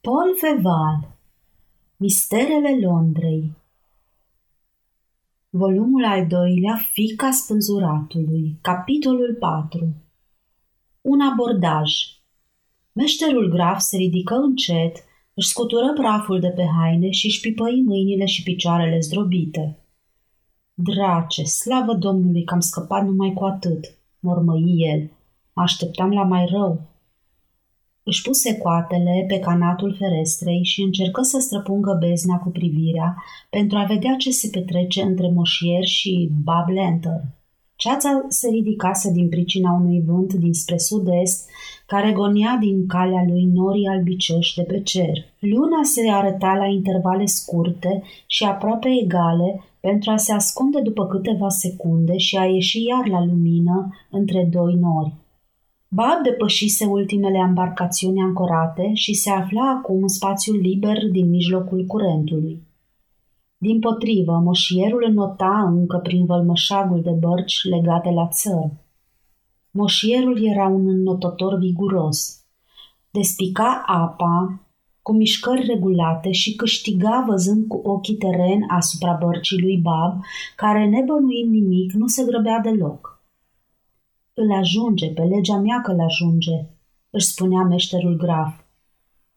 Paul Féval, Misterele Londrei. Volumul al doilea, Fica Spânzuratului, capitolul 4. Un abordaj. Meșterul Graff se ridică încet, își scutură praful de pe haine și își pipăi mâinile și picioarele zdrobite. Drace, slavă Domnului că am scăpat numai cu atât, mormăi el. Mă așteptam la mai rău. Își puse coatele pe canatul ferestrei și încercă să străpungă bezna cu privirea pentru a vedea ce se petrece între Moșier și Bob Lanter. Ceața se ridicase din pricina unui vânt dinspre sud-est care gonea din calea lui norii albicioși de pe cer. Luna se arăta la intervale scurte și aproape egale pentru a se ascunde după câteva secunde și a ieși iar la lumină între doi nori. Bob depășise ultimele ambarcațiuni ancorate și se afla acum în spațiul liber din mijlocul curentului. Dimpotrivă, moșierul înnota încă prin vălmășagul de bărci legate la țăr. Moșierul era un înnotător viguros. Despica apa cu mișcări regulate și câștiga văzând cu ochii teren asupra bărcii lui Bob, care, nebănuind nimic, nu se grăbea deloc. Îl ajunge, pe legea mea că-l ajunge, își spunea meșterul Graff.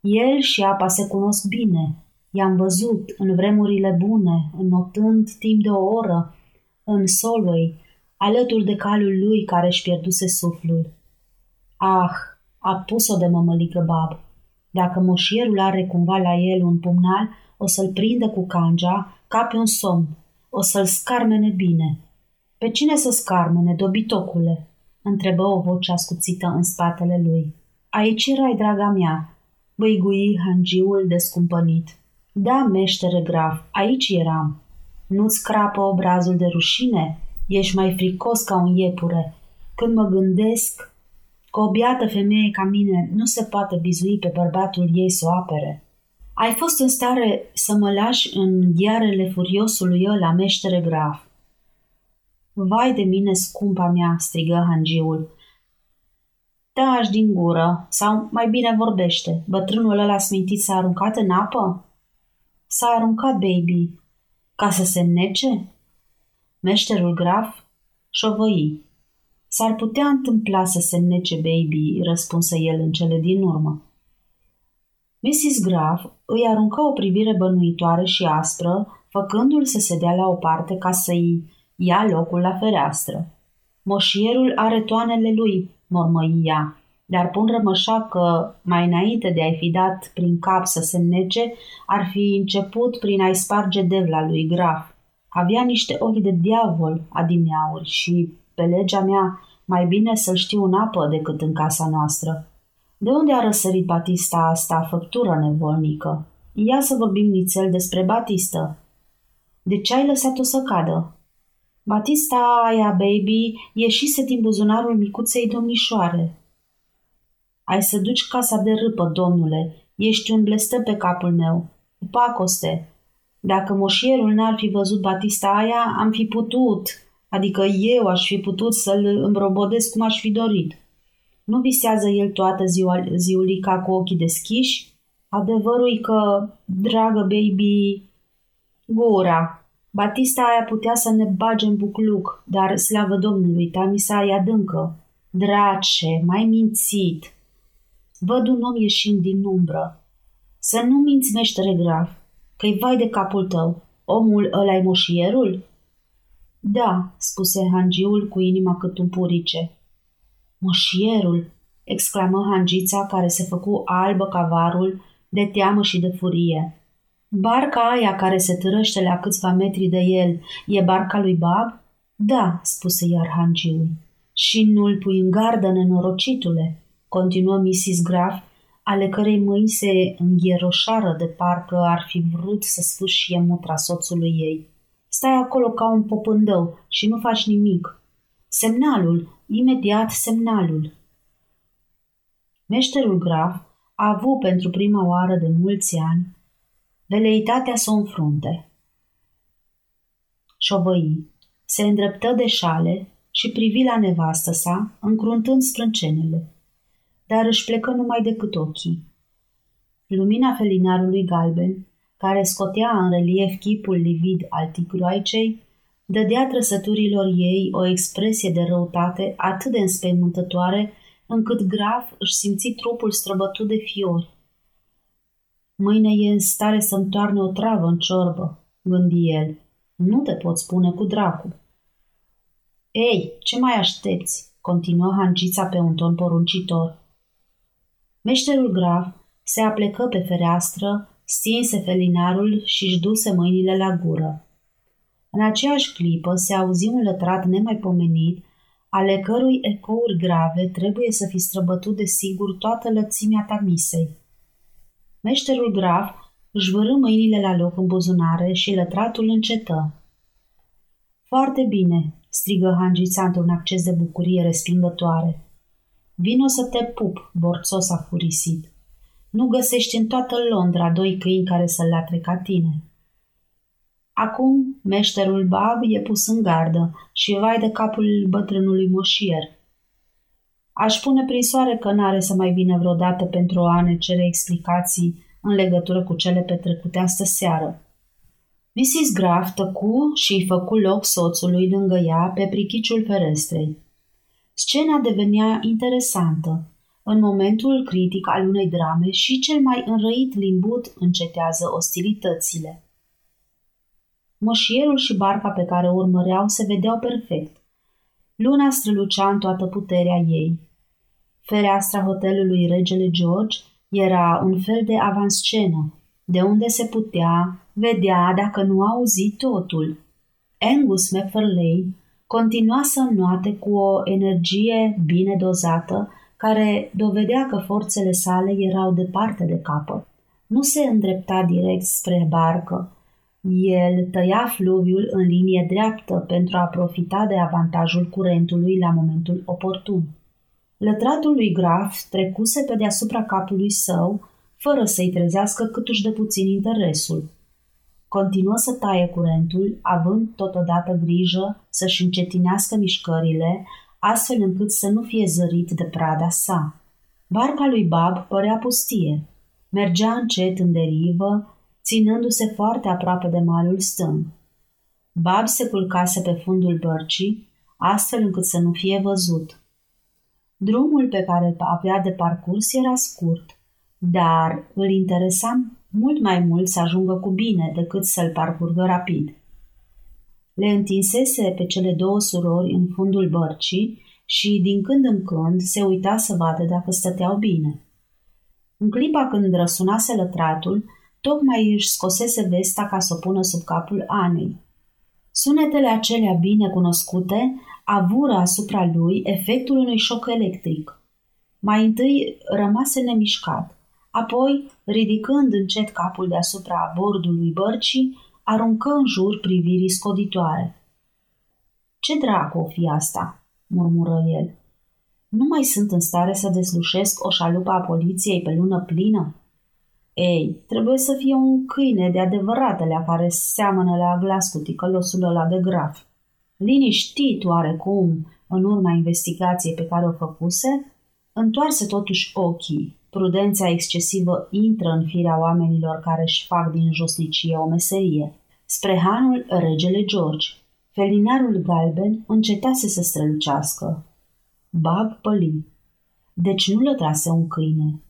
El și apa se cunosc bine. I-am văzut în vremurile bune, înnotând timp de o oră, în Solway, alături de calul lui care își pierduse suflul. Ah, a pus-o de mămăligă Bob. Dacă moșierul are cumva la el un pumnal, o să-l prindă cu cangea ca pe un somn. O să-l scarmene bine. Pe cine să scarmene, dobitocule? Întrebă o voce ascuțită în spatele lui. Aici erai, draga mea, băigui hangiul descumpănit. Da, meștere Graff, aici eram. Nu-ți crapă obrazul de rușine? Ești mai fricos ca un iepure. Când mă gândesc că o biată femeie ca mine nu se poate bizui pe bărbatul ei să o apere. Ai fost în stare să mă lași în ghearele furiosului ăla, meștere Graff. Vai de mine, scumpa mea, strigă hangiul. Taci din gură, sau mai bine vorbește. Bătrânul ăla smintit s-a aruncat în apă? S-a aruncat, baby. Ca să se nece? Meșterul Graff șovăi. S-ar putea întâmpla să se nece, baby, răspunse el în cele din urmă. Mrs. Graff îi aruncă o privire bănuitoare și aspră, făcându-l să se dea la o parte ca să-i ia locul la fereastră. Moșierul are toanele lui, mormăi ea, dar pun rămășa că, mai înainte de a-i fi dat prin cap să se nece, ar fi început prin a-i sparge devla lui Graff. Avea niște ochi de diavol adineauri și, pe legea mea, mai bine să-l știu în apă decât în casa noastră. De unde a răsărit Batista asta, făptură nevolnică? Ia să vorbim nițel despre Batista. De ce ai lăsat-o să cadă? Batista aia, baby, ieșise din buzunarul micuței domnișoare. Ai să duci casa de râpă, domnule, ești un blestem pe capul meu. Pacoste, dacă moșierul n-ar fi văzut Batista aia, am fi putut, adică eu aș fi putut să-l îmbrobodez cum aș fi dorit. Nu visează el toată ziulica cu ochii deschiși? Adevărul e că, dragă baby, gura... Batista aia putea să ne bage în bucluc, dar, slavă Domnului, Tamisa e adâncă. Drace, m-ai mințit! Văd un om ieșind din umbră. Să nu minți, meștere Graff, că-i vai de capul tău. Omul ăla-i moșierul? Da, spuse hangiul cu inima cât un purice. Moșierul, exclamă hangița care se făcu albă ca varul, de teamă și de furie. Barca aia care se târăște la câțiva metri de el e barca lui Bob? Da, spuse iar hangiul. Și nu-l pui în gardă, nenorocitule, continuă Mrs. Graff, ale cărei mâini se înghieroșară de parcă ar fi vrut să sfâșie mutra soțului ei. Stai acolo ca un popândău și nu faci nimic. Semnalul, imediat semnalul. Meșterul Graff a avut pentru prima oară de mulți ani veleitatea s-o înfrunte. Șovăi, se îndreptă de șale și privi la nevastă sa, încruntând sprâncenele, dar își plecă numai decât ochii. Lumina felinarului galben, care scotea în relief chipul livid al ticroaicei, dădea trăsăturilor ei o expresie de răutate atât de înspăimântătoare, încât Graff își simți trupul străbătut de fiori. Mâine e în stare să-mi toarne o travă în ciorbă, gândi el. Nu te pot spune cu dracu. Ei, ce mai aștepți? Continuă hancița pe un ton poruncitor. Meșterul Graff se aplecă pe fereastră, stinse felinarul și își duse mâinile la gură. În aceeași clipă se auzi un lătrat nemaipomenit, ale cărui ecouri grave trebuie să fi străbătut de sigur toată lățimea Tamisei. Meșterul Graff își vârâ mâinile la loc în buzunare și lătratul încetă. Foarte bine, strigă hangița într-un acces de bucurie respingătoare. Vino să te pup, borțos a furisit. Nu găsești în toată Londra doi câini care să-l latre ca tine. Acum meșterul Bob e pus în gardă și vai de capul bătrânului Moșier. Aș pune prin soare că n-are să mai vină vreodată pentru a ne cere explicații în legătură cu cele petrecute astăseară. Mrs. Graff tăcu și îi făcu loc soțului lângă ea pe prichiciul ferestrei. Scena devenea interesantă. În momentul critic al unei drame și cel mai înrăit limbut încetează ostilitățile. Moșierul și barca pe care o urmăreau se vedeau perfect. Luna strălucea în toată puterea ei. Fereastra hotelului Regele George era un fel de avanscenă, de unde se putea vedea, dacă nu auzi, totul. Angus McFarley continua să înnoate cu o energie bine dozată, care dovedea că forțele sale erau departe de capăt. Nu se îndrepta direct spre barcă. El tăia fluviul în linie dreaptă pentru a profita de avantajul curentului la momentul oportun. Lătratul lui Graff trecuse pe deasupra capului său, fără să-i trezească câtuși de puțin interesul. Continuă să taie curentul, având totodată grijă să-și încetinească mișcările, astfel încât să nu fie zărit de prada sa. Barca lui Bob părea pustie. Mergea încet în derivă, ținându-se foarte aproape de malul stâng. Bob se culcase pe fundul bărcii, astfel încât să nu fie văzut. Drumul pe care îl avea de parcurs era scurt, dar îl interesa mult mai mult să ajungă cu bine decât să-l parcurgă rapid. Le întinsese pe cele două surori în fundul bărcii și, din când în când, se uita să vadă dacă stăteau bine. În clipa când răsunase lătratul, tocmai își scosese vesta ca să o pună sub capul Anei. Sunetele acelea bine cunoscute avură asupra lui efectul unui șoc electric. Mai întâi rămase nemișcat, apoi, ridicând încet capul deasupra bordului bărcii, aruncă în jur privirii scoditoare. Ce dracu o fi asta?" murmură el. Nu mai sunt în stare să deslușesc o șalupă a poliției pe lună plină? Ei, trebuie să fie un câine de adevăratele care seamănă la glas cu ticălosul ăla de Graff. Liniștit oarecum în urma investigației pe care o făcuse, întoarse totuși ochii. Prudența excesivă intră în firea oamenilor care își fac din josnicie o meserie. Spre hanul Regele George, felinarul galben încetase să strălucească. Bob păli. Deci nu lătrase un câine.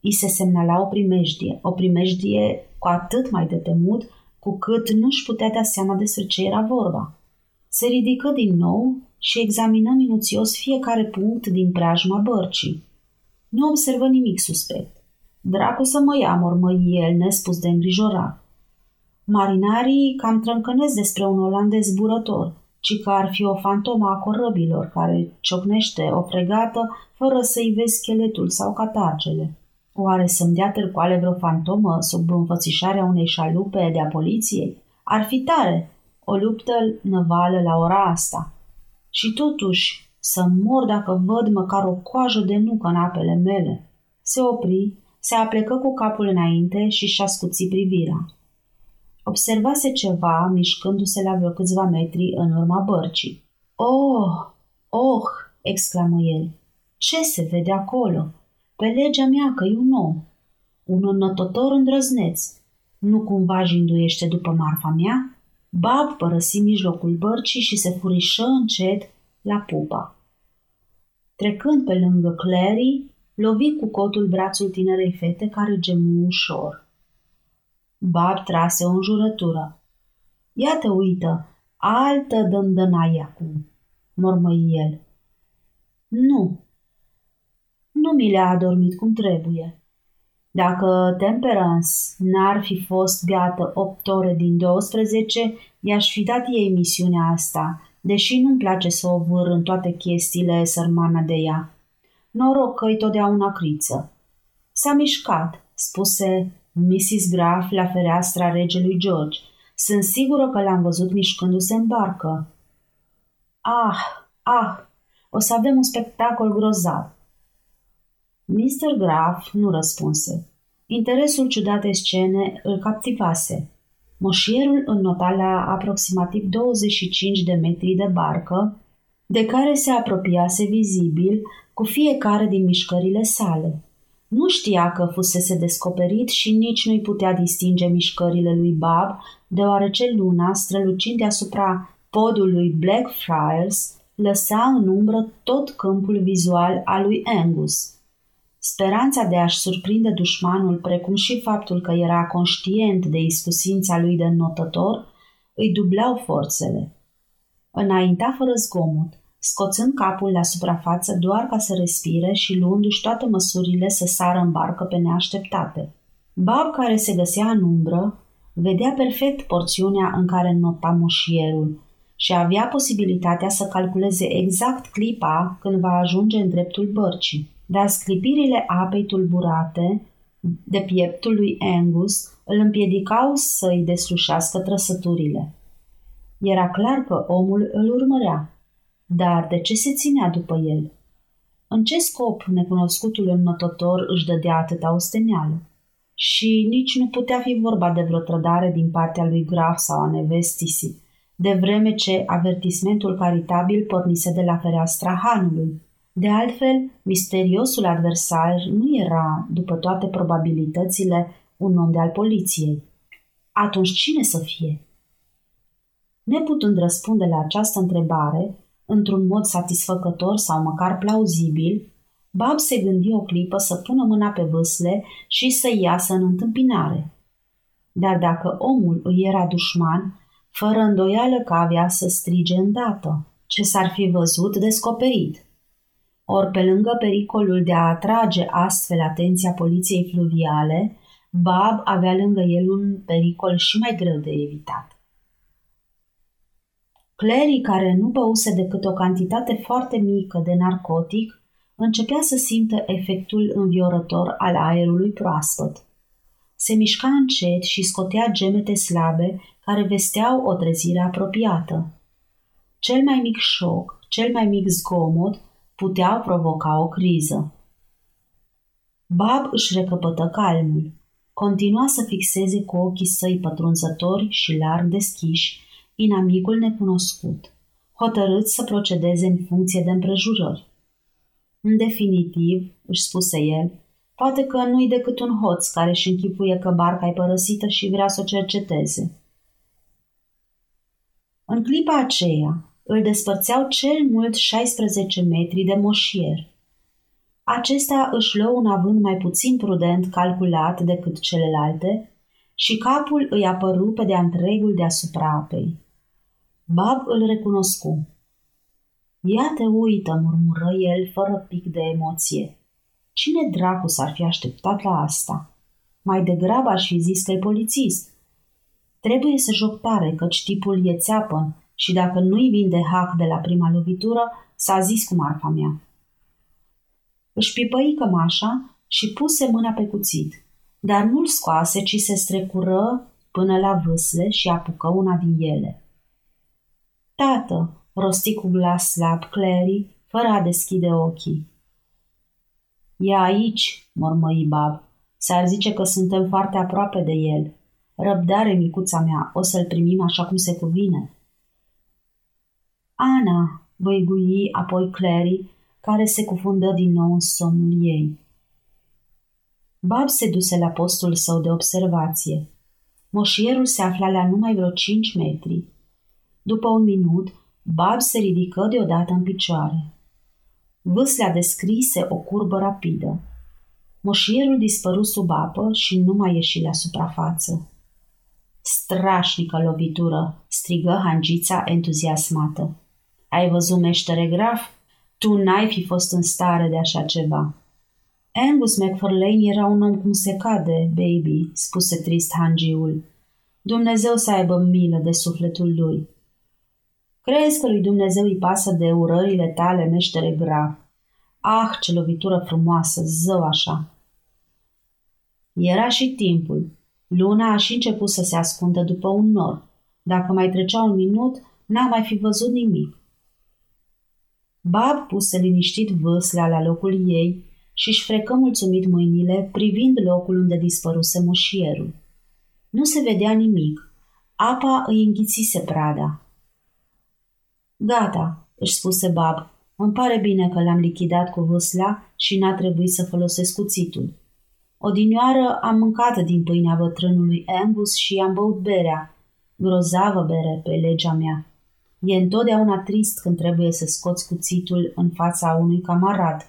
I se semnala o primejdie cu atât mai de temut, cu cât nu-și putea da seama despre ce era vorba. Se ridică din nou și examină minuțios fiecare punct din preajma bărcii. Nu observă nimic suspect. Dracu să mă ia, mormăi el, nespus de îngrijorat. Marinarii cam trâncănesc despre un olandez zburător, ci că ar fi o fantomă a corăbilor care ciocnește o fregată fără să-i vezi scheletul sau catargele. Oare să-mi dea târcoale vreo fantomă sub înfățișarea unei șalupe de-a poliției? Ar fi tare, o luptă năvală la ora asta. Și totuși, să mor dacă văd măcar o coajă de nucă în apele mele. Se opri, se aplecă cu capul înainte și și-a scuțit privirea. Observase ceva mișcându-se la vreo câțiva metri în urma bărcii. Oh, exclamă el. Ce se vede acolo? Pe legea mea că e un om. un înnotător îndrăzneț. Nu cumva jinduiește după marfa mea? Bob părăsi mijlocul bărcii și se furișă încet la pupa. Trecând pe lângă Clary, lovi cu cotul brațul tinerei fete care gemu ușor. Bob trase o înjurătură. Ia te uită, altă dândănaie acum, mormăi el. Nu mi le-a adormit cum trebuie. Dacă Temperance n-ar fi fost beată 8 ore din 12, i-aș fi dat ei misiunea asta, deși nu-mi place să o vâr în toate chestiile sărmana de ea. Noroc că-i totdeauna criță. S-a mișcat, spuse Mrs. Graff la fereastra regelui George. Sunt sigură că l-am văzut mișcându-se în barcă. Ah, o să avem un spectacol grozav. Mr. Graff nu răspunse. Interesul ciudatei scene îl captivase. Moșierul înnota la aproximativ 25 de metri de barcă, de care se apropiase vizibil cu fiecare din mișcările sale. Nu știa că fusese descoperit și nici nu-i putea distinge mișcările lui Bob, deoarece luna, strălucind deasupra podului Blackfriars, lăsa în umbră tot câmpul vizual al lui Angus. Speranța de a-și surprinde dușmanul, precum și faptul că era conștient de iscusința lui de înnotător, îi dublau forțele. Înainta fără zgomot, scoțând capul la suprafață doar ca să respire și luându-și toate măsurile să sară în barcă pe neașteptate. Bob, care se găsea în umbră, vedea perfect porțiunea în care înnota moșierul și avea posibilitatea să calculeze exact clipa când va ajunge în dreptul bărcii. Dar sclipirile apei tulburate de pieptul lui Angus îl împiedicau să-i deslușească trăsăturile. Era clar că omul îl urmărea, dar de ce se ținea după el? În ce scop necunoscutul înnotător își dădea atâta osteneală? Și nici nu putea fi vorba de vreo trădare din partea lui Graff sau a nevestisii, de vreme ce avertismentul caritabil pornise de la fereastra hanului. De altfel, misteriosul adversar nu era, după toate probabilitățile, un om de al poliției. Atunci cine să fie? Neputând răspunde la această întrebare, într-un mod satisfăcător sau măcar plauzibil, Bob se gândi o clipă să pună mâna pe vâsle și să iasă în întâmpinare. Dar dacă omul îi era dușman, fără îndoială că avea să strige îndată, ce s-ar fi văzut descoperit. Ori pe lângă pericolul de a atrage astfel atenția poliției fluviale, Bob avea lângă el un pericol și mai greu de evitat. Clary, care nu băuse decât o cantitate foarte mică de narcotic, începea să simtă efectul înviorător al aerului proaspăt. Se mișca încet și scotea gemete slabe care vesteau o trezire apropiată. Cel mai mic șoc, cel mai mic zgomot, puteau provoca o criză. Bob își recăpătă calmul. Continua să fixeze cu ochii săi pătrunzători și larg deschiși inamicul necunoscut, hotărât să procedeze în funcție de împrejurări. În definitiv, își spuse el, poate că nu-i decât un hoț care își închipuie că barca-i părăsită și vrea să o cerceteze. În clipa aceea, îl despărțeau cel mult 16 metri de moșier. Acesta își luă un avânt mai puțin prudent calculat decât celelalte și capul îi apăru pe de-a întregul deasupra apei. Bob îl recunoscu. Ia te uită, murmură el fără pic de emoție. Cine dracu s-ar fi așteptat la asta? Mai degrabă aș fi zis că-i polițist. Trebuie să joc tare, căci tipul e țeapăn. Și dacă nu-i vinde hac de la prima lovitură, s-a zis cu marfa mea. Își pipăi cămașa și puse mâna pe cuțit, dar nu-l scoase, ci se strecură până la vâsle și apucă una din ele. Tată, rosti cu glas slab Clary, fără a deschide ochii. E aici, mormăi Bob, s-ar zice că suntem foarte aproape de el. Răbdare, micuța mea, o să-l primim așa cum se cuvine. Ana, băigui apoi Clary, care se cufundă din nou în somnul ei. Bob se duse la postul său de observație. Moșierul se afla la numai vreo 5 metri. După un minut, Bob se ridică deodată în picioare. Vâslea descrise o curbă rapidă. Moșierul dispăru sub apă și nu mai ieși la suprafață. Strașnică lovitură!" strigă hangița entuziasmată. Ai văzut, meștere Graff? Tu n-ai fi fost în stare de așa ceva." Angus McFarley era un om cum se cade, baby," spuse trist hangiul. Dumnezeu să aibă milă de sufletul lui." Crezi că lui Dumnezeu îi pasă de urările tale, meștere Graff? Ah, ce lovitură frumoasă, zău așa!" Era și timpul. Luna a și început să se ascundă după un nor. Dacă mai trecea un minut, n-a mai fi văzut nimic. Bob puse liniștit vâsla la locul ei și-și frecă mulțumit mâinile privind locul unde dispăruse moșierul. Nu se vedea nimic. Apa îi înghițise prada. Gata, își spuse Bob. Îmi pare bine că l-am lichidat cu vâsla și n-a trebuit să folosesc cuțitul. Odinioară am mâncat din pâinea bătrânului Angus și am băut berea. Grozavă bere, pe legea mea. E întotdeauna trist când trebuie să scoți cuțitul în fața unui camarad.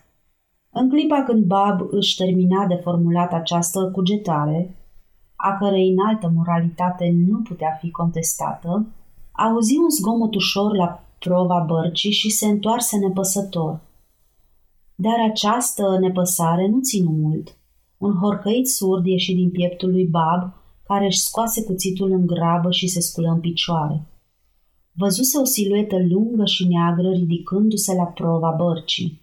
În clipa când Bob își termina de formulat această cugetare, a cărei înaltă moralitate nu putea fi contestată, auzi un zgomot ușor la prova bărcii și se întoarse nepăsător. Dar această nepăsare nu ținu mult. Un horcăit surd ieși din pieptul lui Bob, care își scoase cuțitul în grabă și se sculă în picioare. Văzuse o siluetă lungă și neagră ridicându-se la prova bărcii.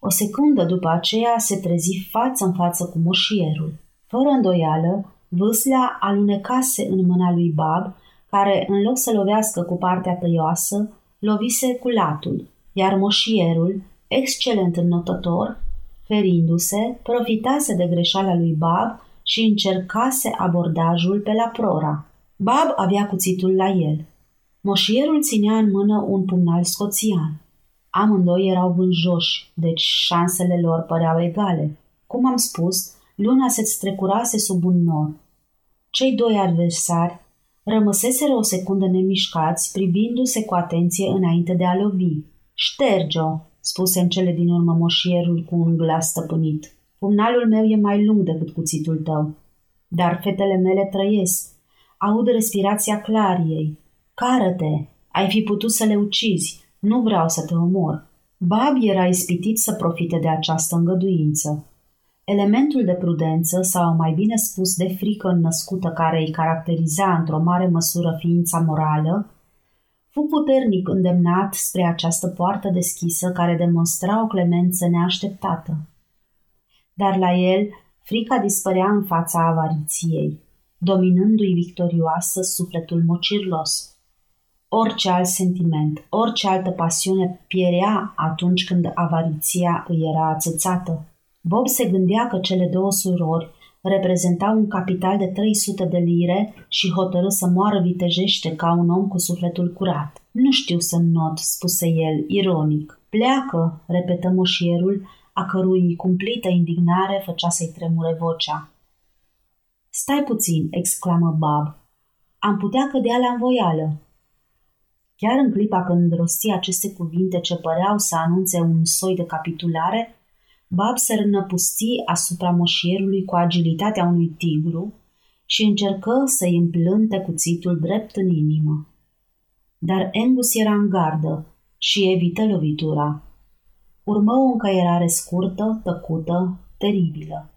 O secundă după aceea se trezi față în față cu moșierul. Fără îndoială, vâslea alunecase în mâna lui Bob, care, în loc să lovească cu partea tăioasă, lovise cu latul, iar moșierul, excelent înnotător, ferindu-se, profitase de greșeala lui Bob și încercase abordajul pe la prora. Bob avea cuțitul la el. Moșierul ținea în mână un pumnal scoțian. Amândoi erau vânjoși, deci șansele lor păreau egale. Cum am spus, luna se strecurase sub un nor. Cei doi adversari rămăseseră o secundă nemișcați, privindu-se cu atenție înainte de a lovi. Șterge-o, spuse în cele din urmă moșierul cu un glas stăpânit. Pumnalul meu e mai lung decât cuțitul tău. Dar fetele mele trăiesc. Aud respirația Clariei. Cară-te! Ai fi putut să le ucizi. Nu vreau să te omor. Bob era ispitit să profite de această îngăduință. Elementul de prudență, sau mai bine spus de frică înnăscută care îi caracteriza într-o mare măsură ființa morală, fu puternic îndemnat spre această poartă deschisă care demonstra o clemență neașteptată. Dar la el, frica dispărea în fața avariției, dominându-i victorioasă sufletul mocirlos. Orice alt sentiment, orice altă pasiune pierea atunci când avariția îi era ațățată. Bob se gândea că cele două surori reprezentau un capital de 300 de lire și hotărâ să moară vitejește ca un om cu sufletul curat. Nu știu să not, spuse el, ironic. Pleacă, repetă moșierul, a cărui cumplită indignare făcea să-i tremure vocea. Stai puțin, exclamă Bob. Am putea cădea la învoială. Chiar în clipa când rosti aceste cuvinte ce păreau să anunțe un soi de capitulare, Bob se rănăpusti asupra moșierului cu agilitatea unui tigru și încercă să-i împlânte cuțitul drept în inimă. Dar Angus era în gardă și evită lovitura. Urmă o încăierare scurtă, tăcută, teribilă.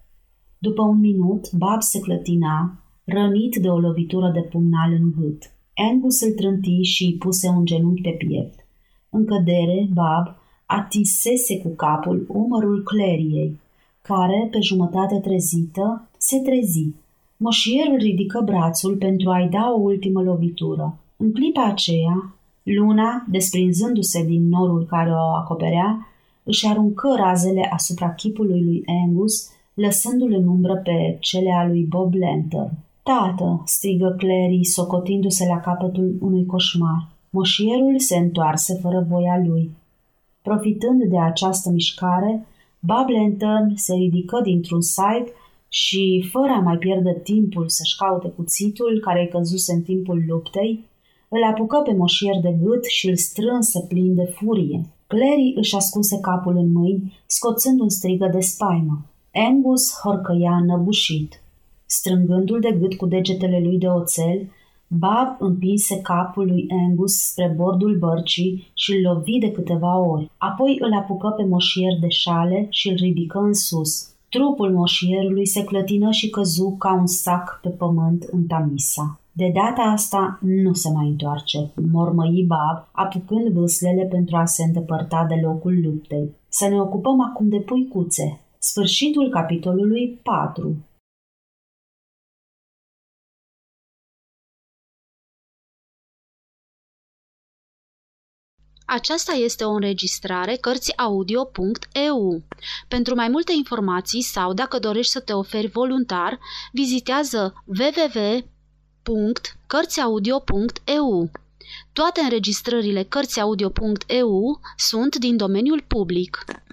După un minut, Bob se clătina, rănit de o lovitură de pumnal în gât. Angus îl trânti și îi puse un genunchi pe piept. În cădere, Bob atinsese cu capul umărul Clariei, care, pe jumătate trezită, se trezi. Moșierul ridică brațul pentru a-i da o ultimă lovitură. În clipa aceea, luna, desprinzându-se din norul care o acoperea, își aruncă razele asupra chipului lui Angus, lăsându-l în umbră pe cele a lui Bob Lanter. Tată!" strigă Clary, socotindu-se la capătul unui coșmar. Moșierul se întoarse fără voia lui. Profitând de această mișcare, Bob Lanter se ridică dintr-un salt și, fără a mai pierde timpul să-și caute cuțitul care-i căzuse în timpul luptei, îl apucă pe Moșier de gât și îl strânse plin de furie. Clary își ascunse capul în mâini, scoțând un strigă de spaimă. Angus horcăia înăbușit. Strângându-l de gât cu degetele lui de oțel, Bob împinse capul lui Angus spre bordul bărcii și îl lovi de câteva ori. Apoi îl apucă pe Moșier de șale și îl ridică în sus. Trupul Moșierului se clătină și căzu ca un sac pe pământ în Tamisa. De data asta nu se mai întoarce, mormăi Bob, apucând vâslele pentru a se îndepărta de locul luptei. Să ne ocupăm acum de puicuțe. Sfârșitul capitolului 4. Aceasta este o înregistrare carciaudio.eu. Pentru mai multe informații sau dacă dorești să te oferi voluntar, vizitează www.carciaudio.eu. Toate înregistrările carciaudio.eu sunt din domeniul public.